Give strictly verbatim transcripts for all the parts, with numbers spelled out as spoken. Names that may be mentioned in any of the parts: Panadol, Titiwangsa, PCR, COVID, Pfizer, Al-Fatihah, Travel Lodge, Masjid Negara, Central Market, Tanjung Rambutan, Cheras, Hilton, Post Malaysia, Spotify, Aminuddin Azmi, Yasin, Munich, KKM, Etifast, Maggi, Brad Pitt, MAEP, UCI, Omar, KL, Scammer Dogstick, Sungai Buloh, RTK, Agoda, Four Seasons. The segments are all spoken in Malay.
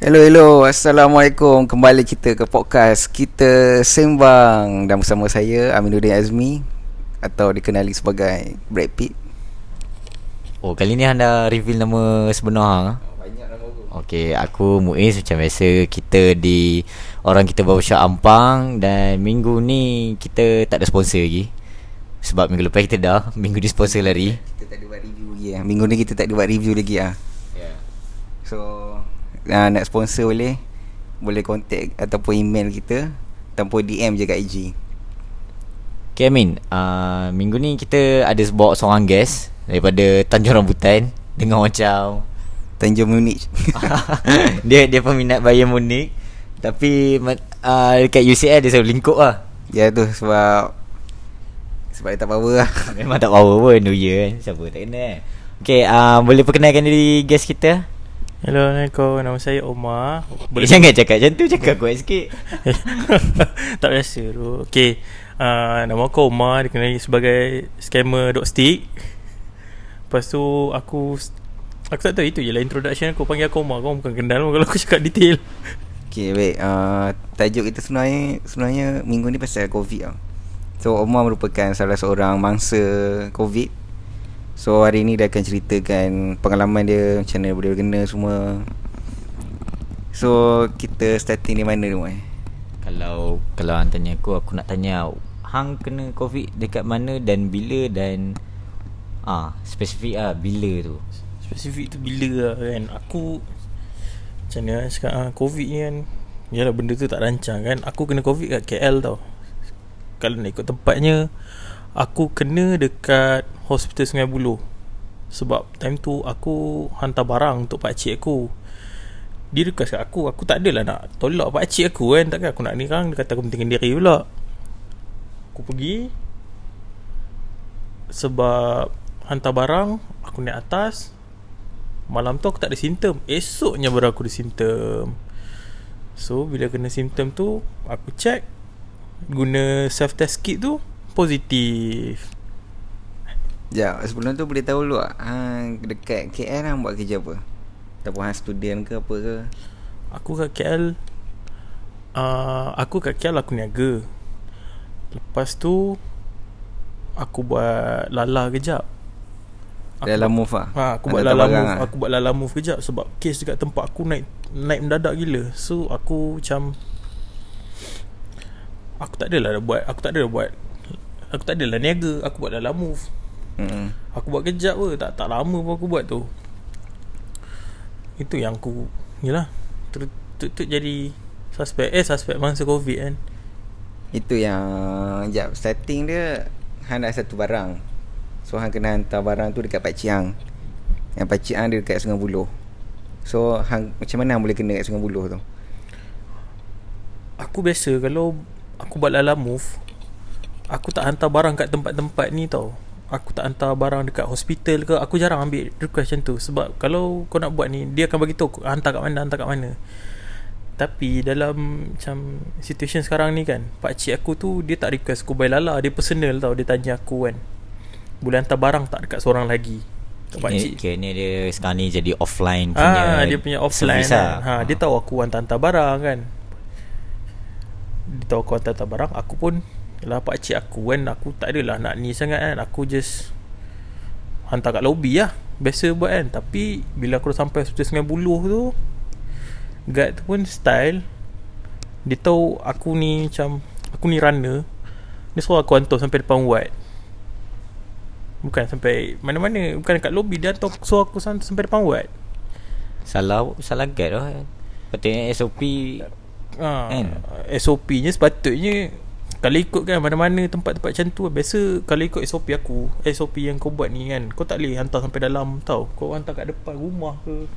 Hello, hello. Assalamualaikum. Kembali kita ke podcast Kita Sembang. Dan bersama saya Aminuddin Azmi, atau dikenali sebagai Brad Pitt. Oh, kali ni anda reveal nama sebenar. Banyak nama aku. Okay, aku Muiz. Macam biasa, kita di Orang Kita Barbershop Ampang. Dan minggu ni kita tak ada sponsor lagi, sebab minggu lepas kita dah, minggu ni sponsor lari. Kita tak ada buat review lagi ya. Minggu ni kita tak ada buat review lagi ah. Ya. Yeah. So Uh, nak sponsor boleh Boleh contact ataupun email kita, ataupun D M je kat I G. Okay Amin, uh, minggu ni kita ada bawa seorang guest daripada Tanjung Rambutan. Dengar macam Tanjung Munich. Dia dia peminat Bayern Munich, tapi uh, dekat U C I dia selalu lingkup lah. Ya tu sebab Sebab dia tak power lah. Memang tak power pun. New Year kan, siapa tak kena eh. Okay, uh, boleh perkenalkan diri guest kita? Hello, Assalamualaikum. Nama saya Omar. Boleh eh, jangan cakap macam tu. Cakap kuat sikit. Tak biasa tu. Okay, uh, nama aku Omar, dikenali sebagai Scammer Dogstick. Lepas tu Aku Aku tak tahu, itu je lah introduction aku. Panggil aku Omar, kau bukan kenal kalau aku cakap detail. Okay, baik. uh, Tajuk kita sebenarnya Sebenarnya minggu ni pasal COVID lah. So Omar merupakan salah seorang mangsa COVID. So hari ni dia akan ceritakan pengalaman dia, macam mana boleh kena semua. So kita starting di mana tu eh? Kalau Kalau hang tanya aku, aku nak tanya hang kena COVID dekat mana dan bila, dan ah spesifik ah bila tu. Spesifik tu bila lah kan. Aku macam mana sekarang COVID ni kan, yalah benda tu tak rancang kan. Aku kena COVID kat K L tau. Kalau nak ikut tempatnya, aku kena dekat hospital Sungai Buloh. Sebab time tu aku hantar barang untuk pakcik aku. Dia request kat aku, aku tak adalah nak tolak pakcik aku kan. Takkan aku nak ni kan. Dia kata aku pentingkan diri pula. Aku pergi sebab hantar barang, aku naik atas. Malam tu aku tak ada simptom. Esoknya baru aku ada simptom. So bila kena simptom tu, aku check guna self test kit tu, positif. Ya, sebelum tu boleh tahu dulu hang dekat K L hang buat kerja apa? Ataupun hang student ke apa ke? Aku kat K L uh, Aku kat K L aku niaga. Lepas tu aku buat lala kejap. Lala move lah? Ha, aku buat lala move, aku buat lala move kejap. Sebab kes dekat tempat aku naik naik mendadak gila. So aku macam Aku tak adalah buat Aku tak adalah buat Aku tak adalah niaga. Aku buat lala move. Hmm. Aku buat kejap pun, tak tak lama pun aku buat tu. Itu yang aku yalah ter, ter, ter, ter jadi suspek eh suspek mangsa COVID kan. Itu yang jap starting dia hang nak satu barang. So hang kena hantar barang tu dekat pakcik hang. Yang pakcik hang dia dekat Sungai Buloh. So hang macam mana hang boleh kena dekat Sungai Buloh tu? Aku biasa kalau aku buat lala move, aku tak hantar barang kat tempat-tempat ni tau. Aku tak hantar barang dekat hospital ke. Aku jarang ambil request macam tu. Sebab kalau kau nak buat ni, dia akan bagi tahu hantar kat mana, hantar kat mana. Tapi dalam macam situasi sekarang ni kan, pakcik aku tu dia tak request aku buy lala. Dia personal tau. Dia tanya aku kan, boleh hantar barang tak dekat seorang lagi. Kini dia sekarang ni jadi offline punya. Ha, dia punya offline kan. ha, ha. Dia tahu aku hantar-hantar barang kan. Dia tahu aku hantar-hantar barang. Aku pun lah pakcik aku kan, aku tak adalah nak ni sangat kan. Aku just hantar kat lobby lah, biasa buat kan. Tapi bila aku sampai hospital Sungai Buloh tu, guard tu pun style, dia tahu aku ni macam aku ni runner. Dia suruh aku hantar sampai depan ward, bukan sampai mana-mana, bukan kat lobby. Dia hantar, suruh aku sampai depan ward. Salah salah guard lah kan. Patutnya S O P ha, kan? S O P nya sepatutnya kalau ikut kan, mana-mana tempat-tempat macam tu biasa kalau ikut S O P aku, S O P yang kau buat ni kan, kau tak boleh hantar sampai dalam tau. Kau hantar kat depan rumah ke,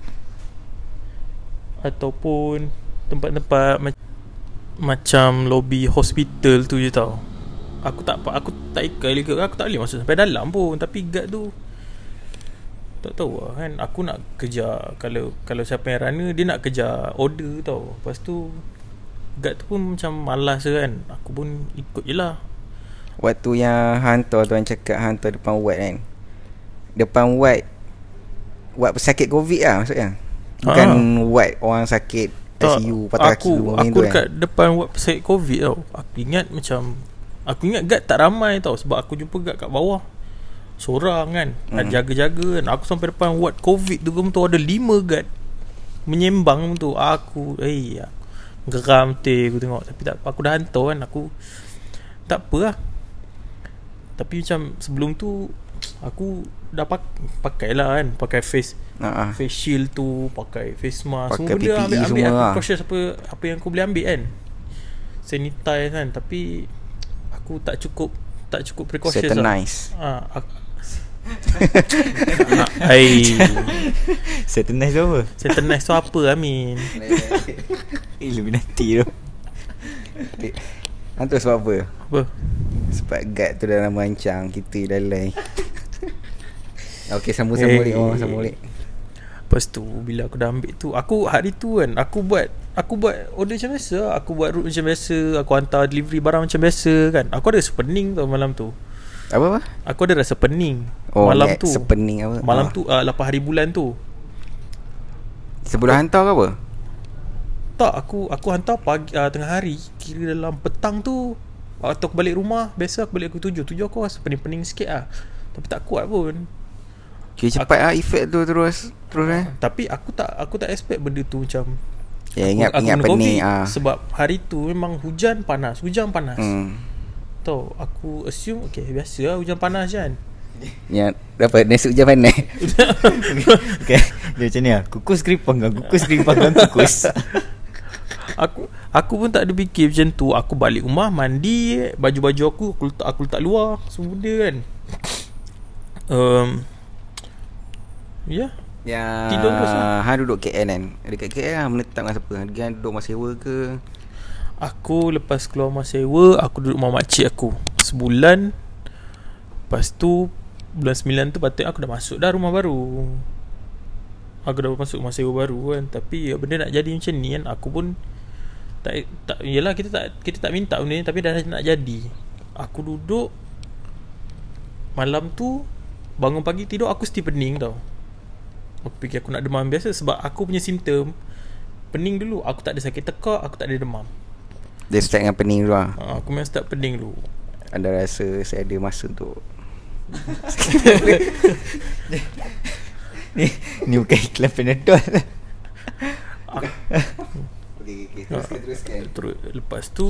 ataupun tempat-tempat ma- macam lobby hospital tu je tau. Aku tak aku tak ikut, aku tak boleh masuk sampai dalam pun. Tapi guard tu tak tahu lah kan. Aku nak kejar, kalau kalau siapa yang runner, dia nak kejar order tau. Lepas tu guard tu pun macam malas kan. Aku pun ikut je lah. Waktu yang hantar tuan cakap hantar depan wad kan, depan wad, wad pesakit COVID lah maksudnya. Bukan ha. wad orang sakit tak, I C U patah aku, kaki. Aku dekat kan. depan wad pesakit COVID tau. Aku ingat macam, aku ingat guard tak ramai tau, sebab aku jumpa guard kat bawah sorang kan, nak hmm. jaga-jaga kan. Aku sampai depan wad COVID tu pun tu ada lima guard menyembang tu. Aku Eh hey, geram teh aku tengok. Tapi tak, aku dah hantar kan, aku tak apalah. Tapi macam sebelum tu aku dah pak- pakai lah kan, pakai face uh-huh. face shield tu, pakai face mask, pakai semua benda ambil, ambil semua. Aku lah cautious apa, apa yang aku boleh ambil kan, sanitize kan. Tapi aku tak cukup, tak cukup precaution Satanize lah. ha, aku, Hai. Satanize tu apa? Satanize tu apa Amin? Illuminati tu. Hantu sebab apa? Apa? Sebab guard tu dalam rancang, kita lalai. Okay, sambung-sambung hey. balik oh, sambung balik. Lepas tu bila aku dah ambil tu, aku hari tu kan aku buat, aku buat order macam biasa, aku buat route macam biasa, aku hantar delivery barang macam biasa kan. Aku ada sepening tau malam tu. Apa-apa? Aku ada rasa pening oh, malam tu. Sepening apa? Malam oh. tu uh, lapan hari bulan tu. Sebelah aku, hantar ke apa? Tak, aku aku hantar pagi, uh, tengah hari. Kira dalam petang tu waktu aku balik rumah, biasa aku balik aku tujuh. Tujuh aku rasa pening-pening sikit lah, tapi tak kuat pun. Kira cepat lah efek tu terus terus eh. Tapi aku tak aku tak expect benda tu macam ya, aku, ingat, aku ingat pening ah. Sebab hari tu memang hujan panas, hujan panas. Hmm. Tahu, aku assume okay, biasa lah hujan panas kan. Ya, dapat nasib hujan panas. Okay, dia macam ni lah, kukus keripang kan, kukus keripang kan, kukus. Aku aku pun tak ada fikir macam tu. Aku balik rumah, mandi, baju-baju aku, aku letak, aku letak luar, semua benda kan. um, Ya yeah. Ya, tidur terus lah. Han duduk K L kan. Dekat K L lah menetap dengan siapa? Dia duduk masewa ke? Aku lepas keluar rumah sewa, aku duduk rumah makcik aku sebulan. Lepas tu bulan sembilan tu patut aku dah masuk dah rumah baru. Aku dah masuk rumah sewa baru kan. Tapi ya, benda nak jadi macam ni kan, aku pun tak, tak yelah kita tak kita tak minta benda ni, tapi dah nak jadi. Aku duduk malam tu, bangun pagi tidur aku still pening tau. Aku fikir aku nak demam biasa, sebab aku punya simptom pening dulu. Aku tak ada sakit tekak, aku tak ada demam. Dia start dengan pening dulu lah. ha, Aku memang start pening dulu. Anda rasa saya ada masa untuk ni, ni bukan iklan Panadol. Okay, okay, teruskan, teruskan. Terus, lepas tu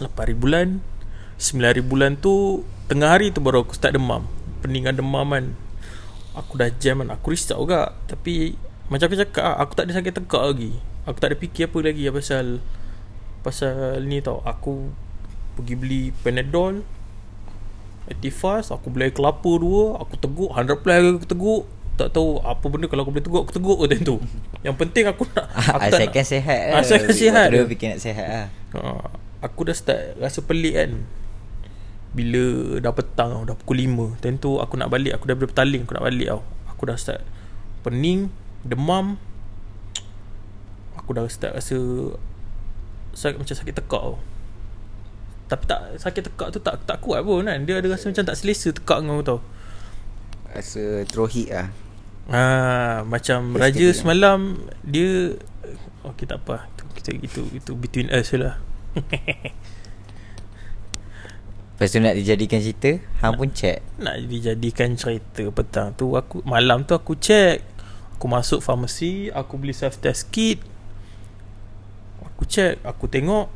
lapan hari bulan, sembilan hari bulan tu tengah hari tu baru aku start demam. Peningan demam kan. Aku dah jam kan. Aku risau juga. Tapi macam aku cakap, aku tak ada sakit tekak lagi. Aku tak ada fikir apa lagi pasal pasal ni tau. Aku pergi beli Panadol, Etifast, aku beli kelapa dua, aku teguk one hundred plus aku teguk. Tak tahu apa benda kalau aku boleh teguk, aku teguk waktu tu. Yang penting aku nak, aku tak nak sihat lah. Asalkan sihat. Aku fikir nak sihat lah. Aku dah start rasa pelik kan. Bila dah petang, dah pukul lima, tentu aku nak balik, aku dah berpetaling, aku nak balik tau. Aku dah start pening, demam. Aku dah start rasa sakit, macam sakit tekak tau. Tapi tak, sakit tekak tu tak tak kuat pun kan. Dia ada rasa macam tak selesa tekak dengan aku tau. Rasa terohit lah. Haa, macam First Raja semalam lah. Dia okay, tak apa, kita itu itu between us lah. Lepas tu nak dijadikan cerita, hang pun check. Nak dijadikan cerita, petang tu aku, malam tu aku check. Aku masuk farmasi, aku beli self-test kit. Aku check, aku tengok,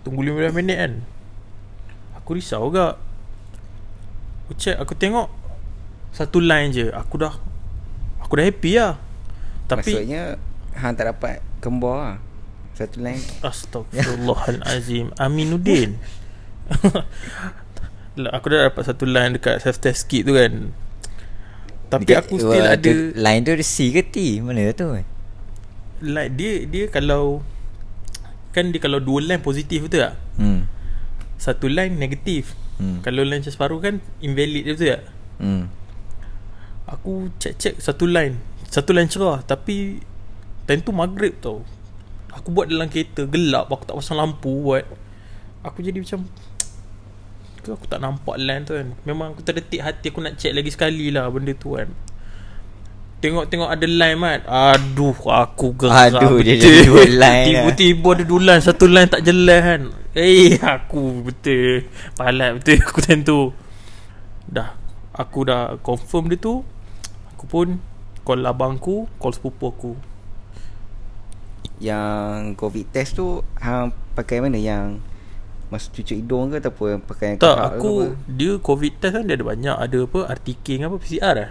tunggu lima belas minit kan. Aku risau juga. Aku check, aku tengok satu line je, aku dah Aku dah happy lah. Tapi maksudnya hang tak dapat kembar lah. Satu line. Astaghfirullahalazim. Aminuddin. Aku dah dapat satu line dekat self-test kit tu kan. Tapi dekat, aku still uh, ada line tu ada C ke T? Mana tu? Like dia dia kalau kan dia kalau dua line positif betul tak? Hmm. Satu line negatif. Hmm. Kalau line macam separuh kan invalid dia betul tak? Hmm. Aku check-check satu line. Satu line cerah, tapi time tu maghrib tau. aku buat dalam kereta gelap, aku tak pasang lampu buat. Aku jadi macam, ke aku tak nampak line tu kan. Memang aku terdetik hati, aku nak check lagi sekali lah benda tu kan. Tengok-tengok ada line kan. Aduh, aku gerak. Aduh, dia jadi dua line. Tiba-tiba ada dua line, satu line tak jelas kan. Eh, aku betul palat betul aku time tu. Dah, aku dah confirm dia tu. Aku pun call abangku, call sepupu aku. Yang COVID test tu hang pakai mana? Yang masa cucuk hidung ke atau apa? Pakai yang tak, aku dia COVID test kan dia ada banyak. Ada apa, R T K apa, P C R lah.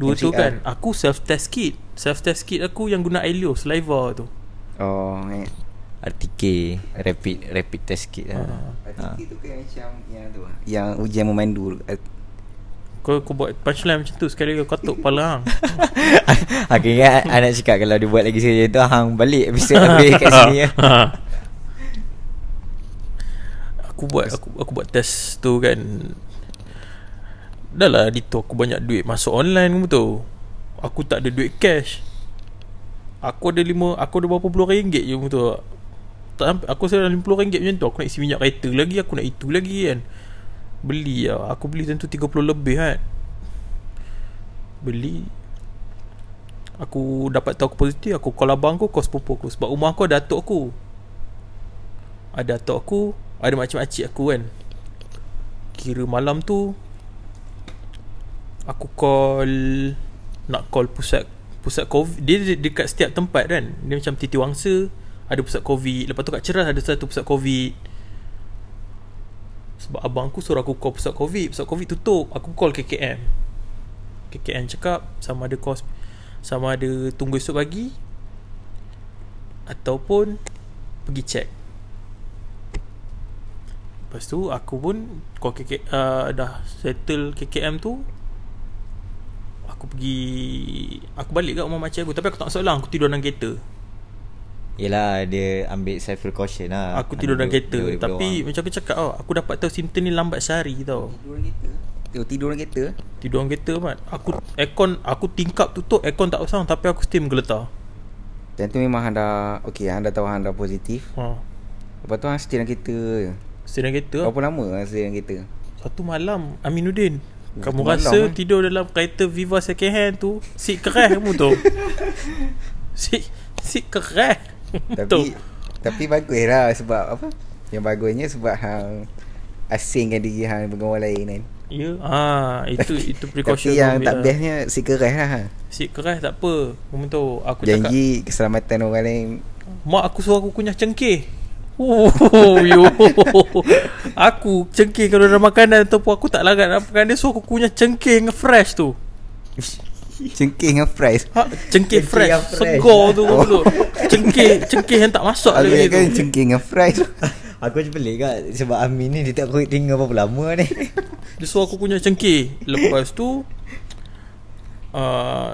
Dua M C R tu kan. Aku self-test kit. Self-test kit aku yang guna Elio, saliva tu. Oh, eh. R T K, Rapid rapid test kit lah. Ha. R T K ha. Tu kan macam yang tu, yang ujian memandu. Kau, kau buat punchline macam tu sekali kau katuk kepala hang. Aku ingat anak cakap kalau dia buat lagi sekali tu hang balik bisa habis kat sini ya. Aku buat aku, aku buat test tu kan. Dah lah, itu aku banyak duit masuk online kamu tu. Aku tak ada duit cash. Aku ada lima, aku ada berapa puluh ringgit je kamu tu. Tak, aku sekarang lima puluh ringgit macam tu. Aku nak isi minyak kereta lagi, aku nak itu lagi kan. Beli lah, aku beli tentu tiga puluh lebih kan. Beli. Aku dapat tahu aku positif, aku call abang aku, call sepupu aku. Sebab rumah aku ada atuk aku. Ada atuk aku, ada makcik-makcik aku kan. Kira malam tu aku call, nak call pusat pusat COVID. Dia dekat setiap tempat kan. Dia macam Titiwangsa ada pusat COVID, lepas tu kat Cheras ada satu pusat COVID. Sebab abang aku suruh aku call pusat COVID. Pusat COVID tutup. Aku call K K M. K K M cakap sama ada kos, sama ada tunggu esok pagi ataupun pergi check. Lepas tu aku pun call K K M, uh, dah settle K K M tu. Aku pergi, aku balik kat rumah makcik aku. Tapi aku tak masuk lah, aku tidur dalam kereta. Yelah, dia ambil self precaution lah. Aku tidur dalam kereta. Tapi macam aku cakap oh, aku dapat tahu simptom ni lambat sehari tau. Tidur dalam kereta? Tidur dalam kereta? Tidur dalam kereta Mat. Aku aircon, aku tingkap tutup, aircon tak pasang, tapi aku still menggeletar. Dan tu memang anda, okay, anda tahu anda positif ha. Lepas tu anda still dalam kereta. Still dalam kereta? Berapa lama anda still dalam kereta? Satu malam, Aminuddin. Kamu rasa malam, tidur dalam kereta Viva second hand tu seat kerah kamu tu. Seat seat kerah. Tapi tu. Tapi baguslah sebab apa? Yang bagusnya sebab hang asingkan diri hang dengan orang lain kan. Ya. Ha, itu tapi, itu precaution. Tapi yang tak bestnya seat kerah lah. Seat kerah tak apa. Kamu tahu aku cakap janji keselamatan orang lain. Mak aku suruh aku kunyah cengkeh. Oh, yo. Aku cengkeh kalau ada makanan ataupun aku tak larat nak makan dia, so aku kunyah cengkeh dengan fresh tu. Cengkeh dengan fresh. Ha, cengkeh, cengkeh fresh. Segar tu oh. Dulu. Cengkeh, cengkeh yang tak masak lagi tu. Kan cengkeh dengan fresh. Aku je pelik kat sebab Amin ni dia tak kuat tinggal berapa lama ni. Dia suruh aku kunyah cengkeh. Lepas tu uh,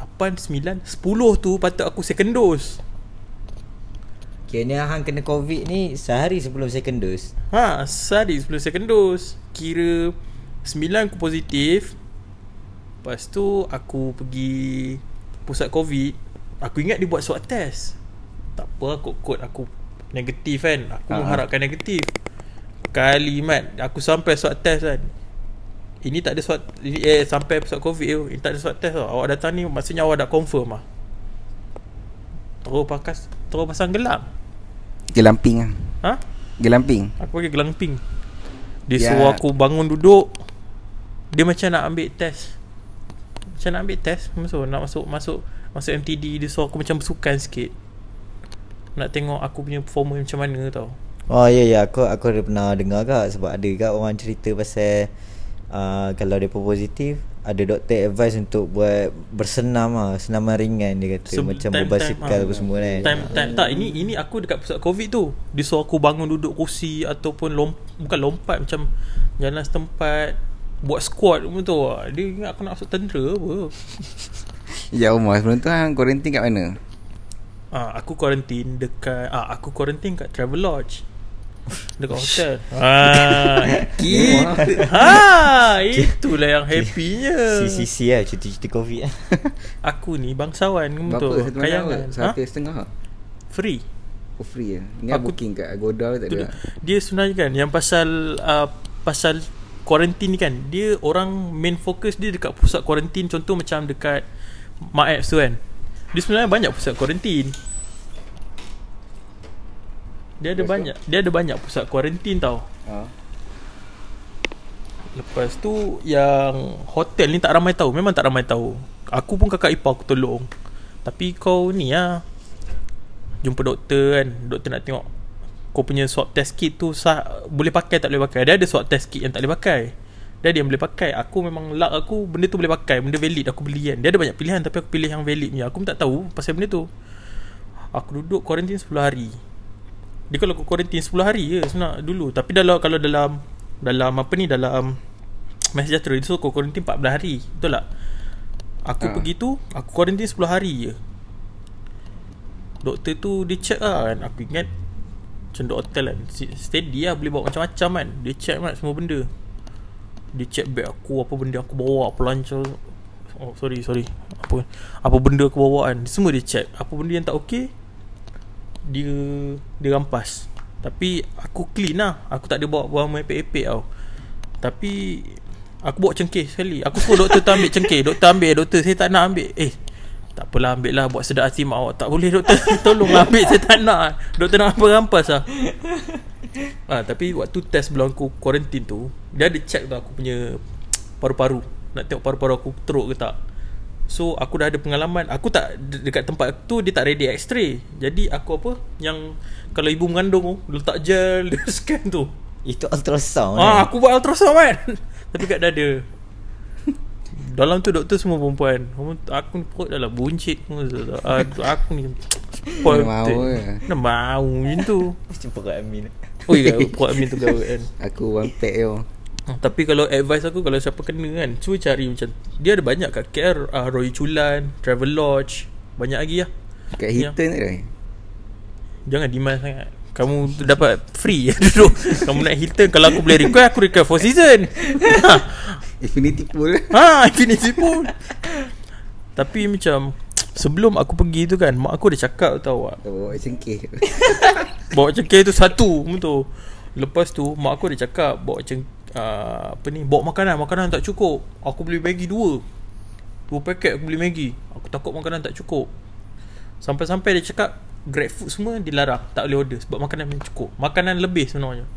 lapan, sembilan, sepuluh tu patut aku second dose. Kira hang kena COVID ni sehari sebelum second dose. Ha, sehari sebelum second dose. Kira sembilan aku positif. Lepas tu aku pergi pusat COVID. Aku ingat dia buat swab test. Tak apa, kot-kot aku negatif kan. Aku ha. mengharapkan negatif. Kalimat aku sampai swab test kan. Ini tak ada swab eh, sampai pusat COVID eh, tak ada swab test tau. Awak datang ni maksudnya awak dah confirm lah. Terus pakas, terus pasang gelap. Gelang pink lah. Ha? Gelang pink. Aku pakai gelang pink. Dia ya. Suruh aku bangun duduk. Dia macam nak ambil test. Macam nak ambil test masuk, nak masuk masuk masuk M T D. Dia suruh aku macam bersukan sikit. Nak tengok aku punya performance macam mana tau. Oh ya yeah, ya yeah. aku aku ada pernah dengar kat sebab ada kat orang cerita pasal uh, kalau dia positif ada doktor advice untuk buat bersenam ah, senaman ringan dia kata. So, macam berbasikal apa semua kan. Time time tak ini ini aku dekat pusat COVID tu. Dia suruh aku bangun duduk kursi ataupun lomp, bukan lompat macam jalan setempat, buat squat macam tu. Dia ingat aku nak masuk tentera apa. Ya Omar, sebelum tu hang quarantine kat mana? Ah, aku quarantine dekat ah aku quarantine kat Travel Lodge. Dekat hotel. Ah, kita, ha, itulah yang happy-nya. C C C lah, cuti-cuti COVID lah. Aku ni bangsawan. Berapa? Satu, satu, satu setengah. free. Oh, free ya. Ingat aku, booking kat Agoda tak ada. Dia sebenarnya kan yang pasal uh, pasal kuarantin ni kan, dia orang main fokus dia dekat pusat kuarantin. Contoh macam dekat M A E P tu kan, dia sebenarnya banyak pusat kuarantin. Dia ada Biasa. banyak Dia ada banyak pusat kuarantin tau. Ha. Lepas tu yang hotel ni tak ramai tahu. Memang tak ramai tahu. Aku pun kakak ipar aku tolong. Tapi kau ni lah jumpa doktor kan, doktor nak tengok kau punya swab test kit tu sah, boleh pakai tak boleh pakai. Dia ada swab test kit yang tak boleh pakai, dia ada yang boleh pakai. Aku memang luck aku, benda tu boleh pakai, benda valid aku beli kan. Dia ada banyak pilihan tapi aku pilih yang valid ni. Aku pun tak tahu pasal benda tu. Aku duduk quarantine sepuluh hari. Dia kalau aku quarantine sepuluh hari je sebenarnya dulu. Tapi dalam, kalau dalam dalam apa ni, dalam Masjatera dia suruh aku quarantine empat belas hari. Betul tak? Aku ha. pergi tu aku quarantine sepuluh hari je. Doktor tu dia check lah kan. Aku ingat macam hotel kan, steady lah, boleh bawa macam-macam kan. Dia check kan semua benda. Dia check bag aku, apa benda aku bawa, pelancar. Oh sorry sorry Apa apa benda aku bawa kan, semua dia check. Apa benda yang tak okey dia dia rampas. Tapi aku clean lah, aku tak ada bawa barang epek-epek tau. Tapi aku bawa cengkeh sekali. Aku suruh doktor tu ambil cengkeh. Doktor ambil, doktor saya tak nak ambil. Eh tak apalah, ambil lah, buat sedar hati mak awak. Tak boleh doktor, tolong ambil, saya tak nak. Doktor nak apa rampas lah. ha, Tapi waktu test belum aku quarantine tu, dia ada check tu aku punya paru-paru, nak tengok paru-paru aku teruk ke tak. So aku dah ada pengalaman. Aku tak, dekat tempat tu dia tak ready x-ray. Jadi aku apa, yang kalau ibu mengandung letak gel, dia scan tu. Itu ultrasound. Ah, kan? Aku buat ultrasound kan. Tapi kat dada. Dalam tu doktor semua perempuan. Aku ni perut dah lah buncit. Aku ni spoil. Nak mau Nak mau macam tu. Macam perut Amin. Oh ya, perut Amin tu gawat kan. Aku one pack yo. Tapi kalau advice aku, kalau siapa kena kan, cuba cari macam, dia ada banyak kat Care uh, Roy Chulan, Travel Lodge, banyak lagi lah. Kat Hilton ada. Jangan demand sangat, kamu dapat free duduk. Kamu nak Hilton, kalau aku boleh request, aku request Four Seasons. Infinity Pool. Ha, Infinity Pool. Tapi macam sebelum aku pergi tu kan, mak aku dah cakap tau, bawa cengkeh. Bawa cengkeh tu satu tu. Lepas tu mak aku dah cakap bawa cengkeh, Uh, apa ni, bawa makanan. Makanan tak cukup. Aku beli Maggi dua Dua paket aku beli Maggi. Aku takut makanan tak cukup. Sampai-sampai dia cakap Grab food semua dilarang, tak boleh order sebab makanan cukup. Makanan lebih sebenarnya.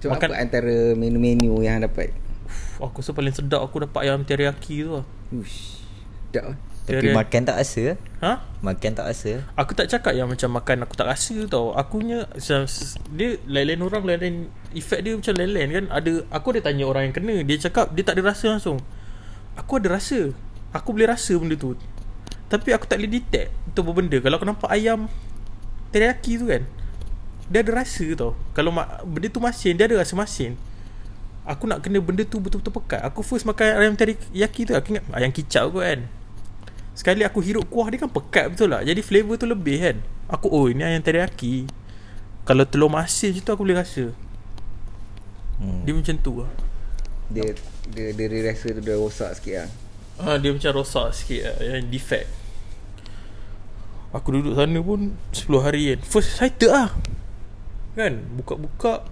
Cuma Makan- apa antara menu-menu yang dapat? Uf, aku rasa paling sedap aku dapat ayam teriyaki tu lah. Ush, sedap lah. Tapi makan tak rasa. Ha? Makan tak rasa. Aku tak cakap yang macam makan aku tak rasa tau. Aku punya dia lain-lain orang, lain-lain effect dia macam lain-lain kan. Ada, aku ada tanya orang yang kena, dia cakap dia tak ada rasa langsung. Aku ada rasa. Aku boleh rasa benda tu. Tapi aku tak boleh detect tu apa benda. Kalau aku nampak ayam teriyaki tu kan, dia ada rasa tau. Kalau mak, benda tu masin, dia ada rasa masin. Aku nak kena benda tu betul-betul pekat. Aku first makan ayam teriyaki tu, aku ingat ayam kicap kot kan. Sekali aku hirup kuah dia kan pekat betul lah, jadi flavour tu lebih kan. Aku oh ini ayam teriyaki. Kalau telur masin je tu aku boleh rasa. hmm. Dia macam tu lah. Dia dia, dia, dia rasa tu dah rosak sikit lah. ha, Dia macam rosak sikit lah, yang defect. Aku duduk sana pun sepuluh hari kan. First excited lah kan, buka-buka,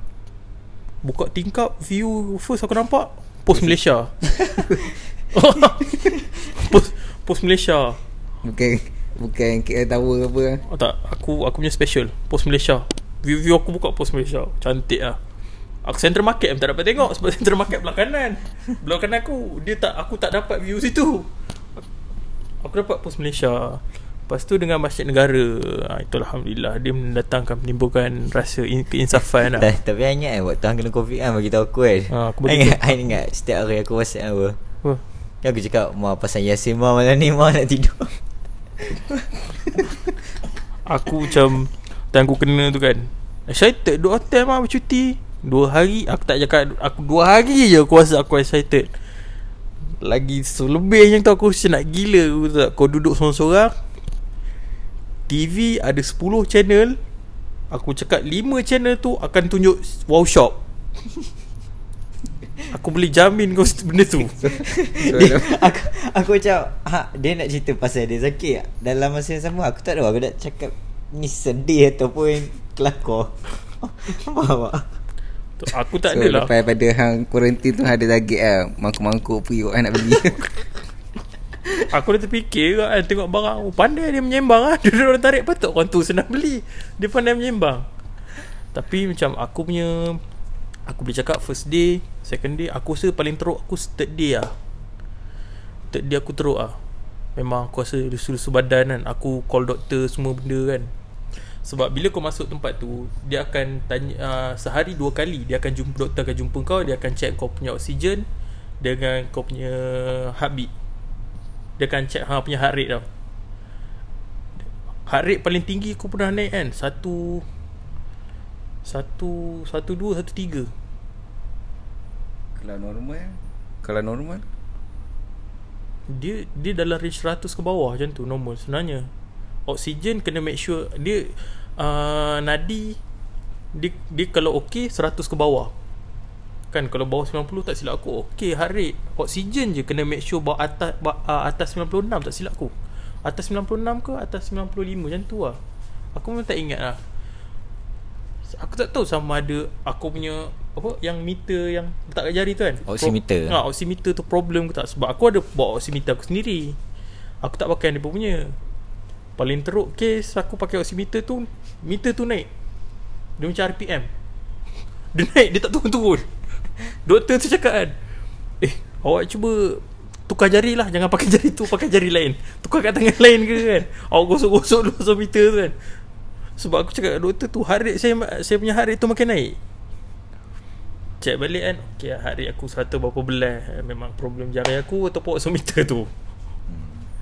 buka tingkap, view first aku nampak Post Malaysia. Post Post Malaysia. Bukan Bukan K L Tower apa. Oh tak, Aku aku punya special Post Malaysia. View-view aku buka Post Malaysia. Cantik lah. Aku Central Market tak dapat tengok sebab Central Market belah kanan. Belah kanan aku, dia tak, aku tak dapat view situ. Aku dapat Post Malaysia. Lepas tu dengan Masjid Negara. ha, Itu Alhamdulillah dia mendatangkan, menimbulkan rasa in, keinsafan lah. Tapi I ingat kan, waktu hang kena COVID kan, bagi tahu aku kan, ha, aku I ingat, I ingat setiap hari aku WhatsApp apa, apa? Ya, aku cakap, Ma pasal Yasin, Ma malam ni Ma nak tidur. Aku macam time aku kena tu kan, excited duduk hotel Ma bercuti dua hari. Aku tak cakap, aku dua hari je aku rasa aku excited. Lagi selebihnya tu aku rasa nak gila. Kau duduk seorang-seorang, T V ada sepuluh channel. Aku cakap lima channel tu akan tunjuk wow shop. Aku boleh jamin kau benda tu. dia, aku, aku macam ha, dia nak cerita pasal dia sakit. Dalam masa yang sama aku tak tahu aku nak cakap ni sedih ataupun kelakor. Faham tak? Aku tak so, ada lah. Lepas pada hang kuarantin tu ada lagi lah mangkuk-mangkuk periuk kan nak beli. Aku dah terfikir kan, tengok barang, oh, pandai dia menyembang lah. Dia orang tarik patut orang tu senang beli. Dia pandai menyembang. Tapi macam aku punya, aku boleh cakap first day, second day, aku rasa paling teruk aku third day lah. Third day aku teruk lah. Memang aku rasa lusuh-lusuh badan kan. Aku call doktor semua benda kan. Sebab bila kau masuk tempat tu, dia akan tanya uh, sehari dua kali. Dia akan jumpa, doktor akan jumpa kau. Dia akan check kau punya oksigen dengan kau punya heartbeat. Dia akan check hang punya heart rate tau. Heart rate paling tinggi aku pernah naik kan, Satu Satu Satu dua Satu tiga. Kalau normal Kalau normal Dia Dia dalam range seratus ke bawah macam tu normal sebenarnya. Oksigen kena make sure dia uh, nadi dia, dia kalau okey seratus ke bawah kan. Kalau bawah sembilan puluh tak silap aku okey heart rate. Oksigen je kena make sure bawah atas, uh, atas sembilan puluh enam tak silap aku. Atas sembilan puluh enam ke atas sembilan puluh lima macam tu lah. Aku memang tak ingat lah. Aku tak tahu sama ada aku punya apa yang meter yang letak kat jari tu kan, oximeter. Ha, oximeter tu problem ke tak. Sebab aku ada bawa oximeter aku sendiri. Aku tak pakai dia punya. Paling teruk kes aku pakai oximeter tu, meter tu naik. Dia macam R P M. Dia naik, dia tak turun-turun. Doktor tu cakap kan, eh, awak cuba tukar jari lah. Jangan pakai jari tu, pakai jari lain. Tukar kat tangan lain ke kan. Awak gosok-gosok dulu oximeter tu kan. Sebab aku cakap doktor tu, heart rate saya, saya punya heart rate tu makin naik. Cek balik kan, okay, heart rate aku seratus berapa belas. Memang problem jari aku ataupun oximeter tu.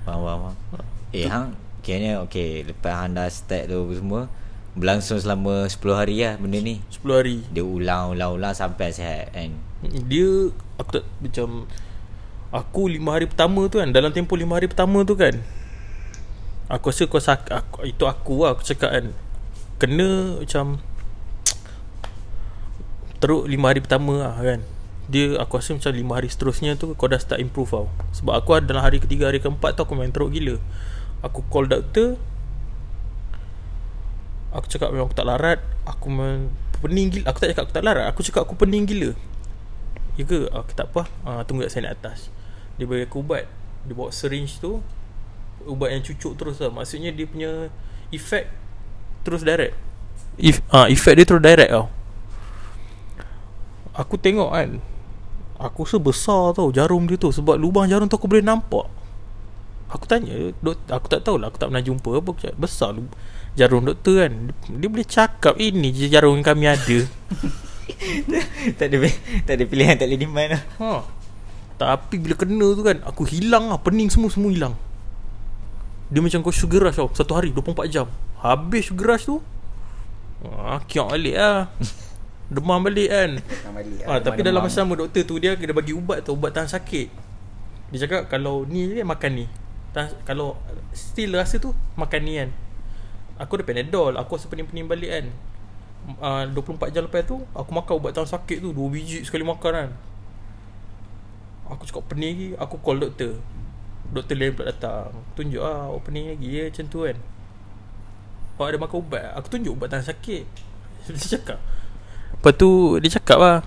Faham-faham. Hmm, eh, hang kayaknya okay, lepas hang dah start tu semua berlangsung selama sepuluh hari lah benda ni. Sepuluh hari dia ulang-ulang-ulang sampai sihat kan. Dia aku tak, macam aku lima hari pertama tu kan, dalam tempoh lima hari pertama tu kan, aku rasa kau sak, aku, itu aku lah, aku cakap kan, kena macam teruk lima hari pertama lah kan. Dia aku rasa macam lima hari seterusnya tu kau dah start improve tau. Sebab aku dalam hari ketiga, hari keempat tu aku main teruk gila. Aku call doktor, aku cakap memang aku tak larat. Aku men- pening gila. Aku tak cakap aku tak larat, aku cakap aku pening gila. Ya ke? Aku tak apa ha, tunggu kat saya naik atas. Dia bagi aku ubat. Dia bawa syringe tu, ubat yang cucuk terus lah. Maksudnya dia punya effect terus direct. If, ha, effect dia terus direct tau. Aku tengok kan, aku sebesar tau jarum dia tu. Sebab lubang jarum tu aku boleh nampak. Aku tanya doktor, aku tak tahulah, aku tak pernah jumpa apa besar jarum doktor kan. Dia boleh cakap ini je jarum yang kami ada. Tak ada tak ada pilihan, tak boleh demand lah. Ha. Tapi bila kena tu kan, aku hilang lah, pening semua semua hilang. Dia macam kau sugar rush tau, satu hari dua puluh empat jam. Habis sugar rush tu, ah kiok balik lah. Demam balik kan. Balik lah, ha, demam, tapi demam. Dalam masa sama doktor tu dia dia bagi ubat tu, ubat tahan sakit. Dia cakap kalau ni je makan ni. Kalau still rasa tu, makan ni kan. Aku ada Panadol, aku rasa pening-pening balik kan. uh, dua puluh empat jam lepas tu aku makan ubat tahan sakit tu, dua biji sekali makan kan. Aku cakap pening lagi, aku call doktor. Doktor lain pula datang, tunjuk lah, oh pening lagi ya macam tu kan. Awak ada makan ubat? Aku tunjuk ubat tahan sakit. Dia cakap, lepas tu dia cakap lah,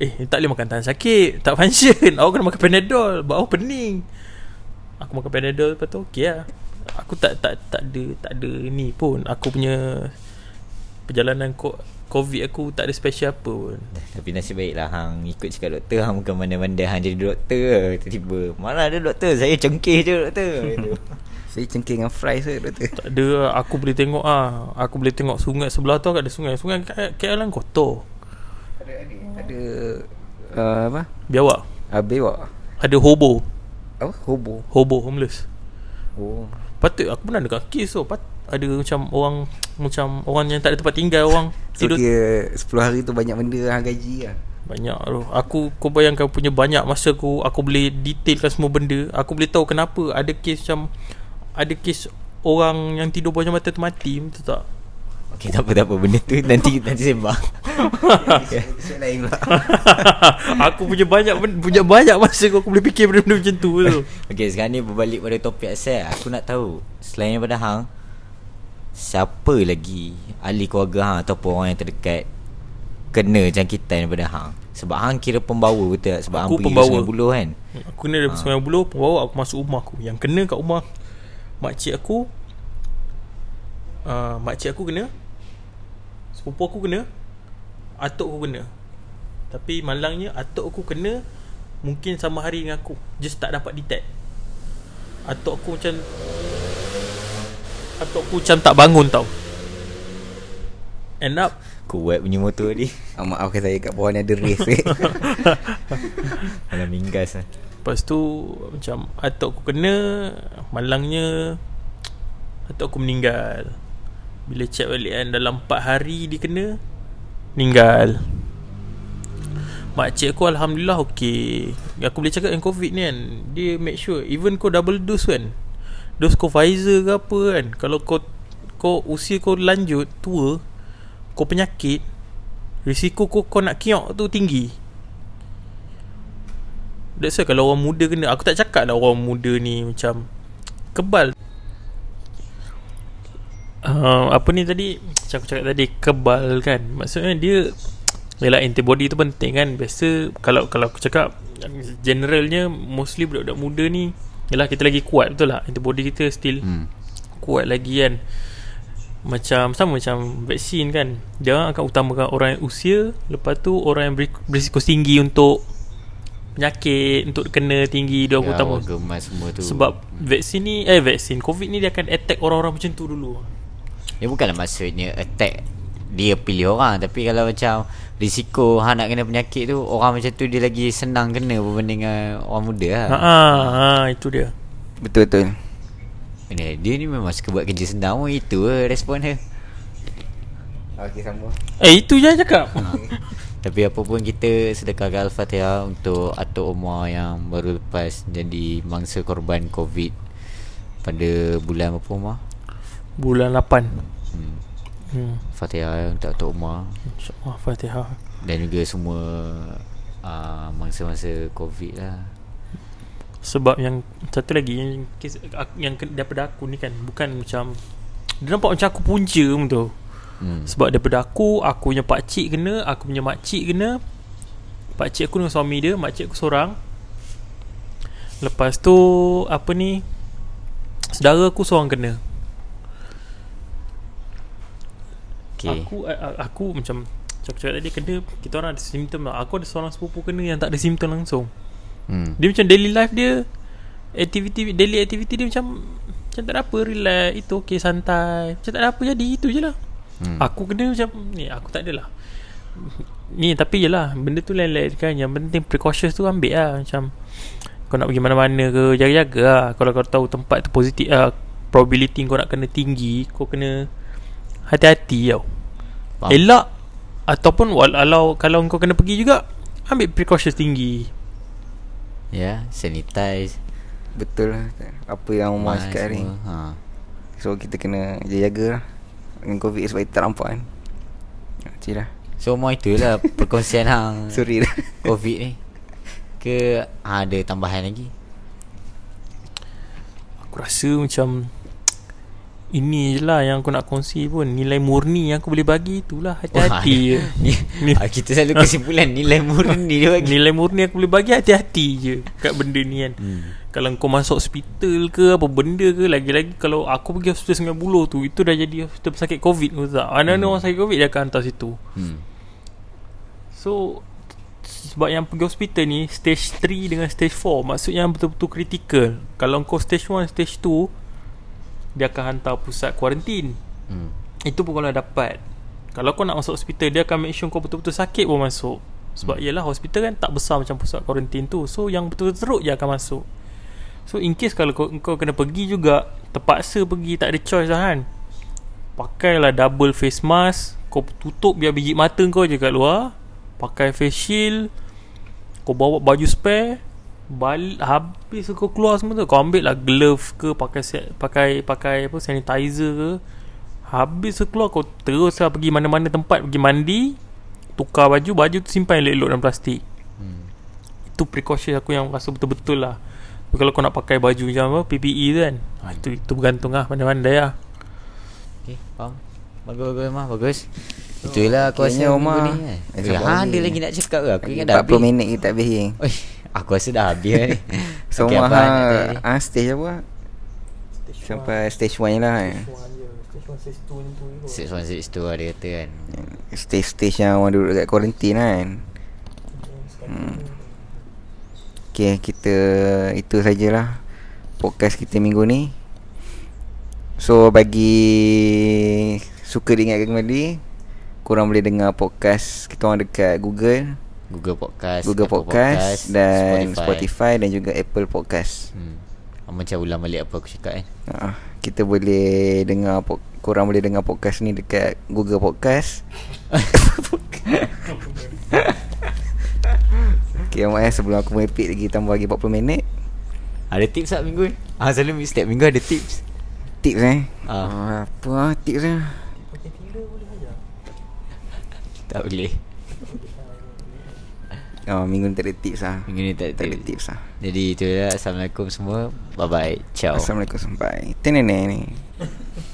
eh tak boleh makan tahan sakit, tak function. Awak kena makan Panadol, buat awak pening. Aku makan Panadol, lepas tu okey lah. Aku tak tak tak ada tak ada ni pun. Aku punya perjalanan COVID aku tak ada special apa pun. Tapi nasib baiklah hang ikut cakap doktor. Hang bukan mana-mana hang jadi doktor. Tiba-tiba, mana ada doktor, saya cengkeh je doktor. Saya cengkeh dengan fries je doktor. Tak ada, aku boleh tengok ah. Aku boleh tengok sungai sebelah tu ada sungai. Sungai K L kotor. Ada ada ada uh, apa? Biawak. Ah biawak. Ada hobo. Apa? Hobo. Hobo, homeless. Oh. Patut aku pernah dekat kes tu. Pat, ada macam orang macam orang yang tak ada tempat tinggal orang. So tidur. Dia sepuluh hari tu banyak benda hang gaji lah. Banyak tu. Aku kau bayangkan punya banyak masa aku aku boleh detailkan semua benda. Aku boleh tahu kenapa ada kes macam ada kes orang yang tidur bawah jambatan tu mati, betul tak? Okey, tak apa tak apa benda tu nanti nanti sembang. Aku punya banyak punya banyak masa aku boleh fikir benda macam tu tu. Okey, sekarang ni berbalik pada topik asal. Aku nak tahu selain daripada hang siapa lagi ahli keluarga hang ataupun orang yang terdekat kena jangkitan daripada hang. Sebab hang kira pembawa betul tak? Sebab aku hang pergi Sungai Buloh kan. Aku kena daripada ha. Sungai Buloh pembawa, aku masuk rumah aku. Yang kena kat rumah makcik aku, uh, makcik aku kena, sepupu aku kena, atuk aku kena. Tapi malangnya atuk aku kena mungkin sama hari dengan aku, just tak dapat detect. Atuk aku macam Atuk aku macam tak bangun tau. End up kuat punya motor tadi. ah, Maafkan saya kat bawah ni ada race. Malam minggas lah. Lepas tu macam atuk aku kena, malangnya atuk aku meninggal. Bila check balik kan, dalam empat hari dia kena, meninggal. Makcik aku alhamdulillah okey. Aku boleh cakap yang COVID ni kan, dia make sure even kau double dose kan, dose kau Pfizer ke apa kan, kalau kau kau usia kau lanjut tua, kau penyakit, risiko kau kau nak kiok tu tinggi. That's why kalau orang muda kena, aku tak cakap lah orang muda ni macam kebal. uh, Apa ni tadi macam aku cakap tadi, kebal kan, maksudnya dia, yelah antibody tu penting kan. Biasa kalau kalau aku cakap generalnya, mostly budak-budak muda ni, yelah kita lagi kuat betul lah, antibody kita still hmm. kuat lagi kan. Macam sama macam vaksin kan, dia akan utamakan orang yang usia, lepas tu orang yang berisiko tinggi untuk penyakit, untuk kena tinggi, dia akan ya, utama gemas semua tu. Sebab vaksin ni, eh vaksin COVID ni dia akan attack orang-orang macam tu dulu. Ya bukanlah maksudnya attack dia pilih orang, tapi kalau macam risiko hang nak kena penyakit tu, orang macam tu dia lagi senang kena berbanding dengan orang muda lah. Ha, ha, itu dia. Betul-betul. Dia ni memang suka buat kerja senang pun. Itu respon dia. Okay, sama. Eh, itu je cakap. Tapi apa pun kita sedekahkan Al-Fatihah untuk Atuk Omar yang baru lepas jadi mangsa korban COVID pada bulan apa Omar? Bulan lapan. Hmm. Hmm. Fatihah untuk Atuk Omar, InsyaAllah Fatihah. Dan juga semua uh, mangsa-mangsa COVID lah. Sebab yang satu lagi yang, yang daripada aku ni kan, bukan macam dia nampak macam aku punca pun tu. hmm. Sebab daripada aku, aku punya pakcik kena, aku punya makcik kena. Pakcik aku dengan suami dia, makcik aku seorang. Lepas tu apa ni, sedara aku seorang kena. Okay. Aku aku macam cakap-cakap tadi kena, kita orang ada simptom lah. Aku ada seorang sepupu kena yang tak ada simptom langsung. hmm. Dia macam daily life dia, activity, daily activity dia macam macam tak ada apa, relax, itu okey, santai, macam tak ada apa jadi, itu je lah. hmm. Aku kena macam ni, aku tak adalah ni, tapi yelah benda tu lain-lain kan. Yang penting precautious tu ambil lah, macam kau nak pergi mana-mana ke, jaga-jaga lah. Kalau kau tahu tempat tu positif, uh, probability kau nak kena tinggi, kau kena hati-hati tau. Faham. Elak ataupun walau kalau kau kena pergi juga, ambil precaution tinggi. Ya, yeah, sanitize. Betul lah apa yang Omar cakap ni. ha. So kita kena jaga lah dengan COVID sebab kita tak nampak kan. Cik lah. So Omar itulah perkongsian hang Sorry lah COVID ni. Ke ada tambahan lagi? Aku rasa macam ini je lah yang aku nak kongsi pun. Nilai murni yang aku boleh bagi itulah, hati-hati. Wah, kita selalu kesimpulan nilai murni dia bagi. Nilai murni aku boleh bagi hati-hati je kat benda ni kan. hmm. Kalau kau masuk hospital ke apa benda ke, lagi-lagi kalau aku pergi hospital Sungai Buloh tu, itu dah jadi hospital pesakit COVID ke tak. Mana-mana hmm. orang sakit COVID dia akan hantar situ. hmm. So sebab yang pergi hospital ni stage tiga dengan stage empat, maksudnya betul-betul kritikal. Kalau kau stage satu, stage dua, dia akan hantar pusat kuarantin. hmm. Itu pun kalau dapat. Kalau kau nak masuk hospital, dia akan make sure kau betul-betul sakit pun masuk. Sebab hmm. yelah hospital kan tak besar macam pusat kuarantin tu. So yang betul-betul teruk je akan masuk. So in case kalau kau, kau kena pergi juga, terpaksa pergi, tak ada choice lah kan, pakailah double face mask. Kau tutup biar biji mata kau je kat luar. Pakai face shield. Kau bawa baju spare. Balik, habis kau keluar semua tu, kau ambil lah glove ke, pakai pakai pakai apa sanitizer ke. Habis keluar kau terus lah pergi mana-mana tempat, pergi mandi, tukar baju, baju tu simpan elok-elok dalam plastik. hmm. Itu precaution aku yang rasa betul-betul lah. Kalau kau nak pakai baju macam apa P P E tu kan, hmm. ha, itu, itu bergantung lah mana-mana lah. Okey, faham. Bagus-bagus mah, bagus. Itulah aku rasa Omar ni. Ha, dia lagi nak cakap ke? Aku ingat dah habis. empat puluh minit kita habis ni. Oi, aku rasa dah habis ni. So Omar ah stage apa? Sampai stage satu lah. Stage satu, stage dua Stage satu, stage dua dia kata kan. Stage-stage yang orang duduk kat quarantine kan. Okay, kita itu sajalah podcast kita minggu ni. So bagi suka diingatkan kembali, korang boleh dengar podcast kita orang dekat Google Google Podcast, Google Podcast, Podcast dan Spotify. Spotify dan juga Apple Podcast. Hmm. Macam ulang balik apa aku cakap kan. Uh, kita boleh dengar, korang boleh dengar podcast ni dekat Google Podcast. Okay, Omar, sebelum aku merepek lagi tambah lagi empat puluh minit. Ada tips tak minggu ni? Ah, selalu setiap minggu ada tips. Tips eh ah. Ah, apa lah tips lah. Pakai tira boleh ajar. Tak boleh. Oh, minggu ni tak ada tips lah. Minggu ni tak ada, tak ada tips lah. Jadi itulah. Assalamualaikum semua. Bye bye. Ciao. Assalamualaikum. Bye. Tenene ni.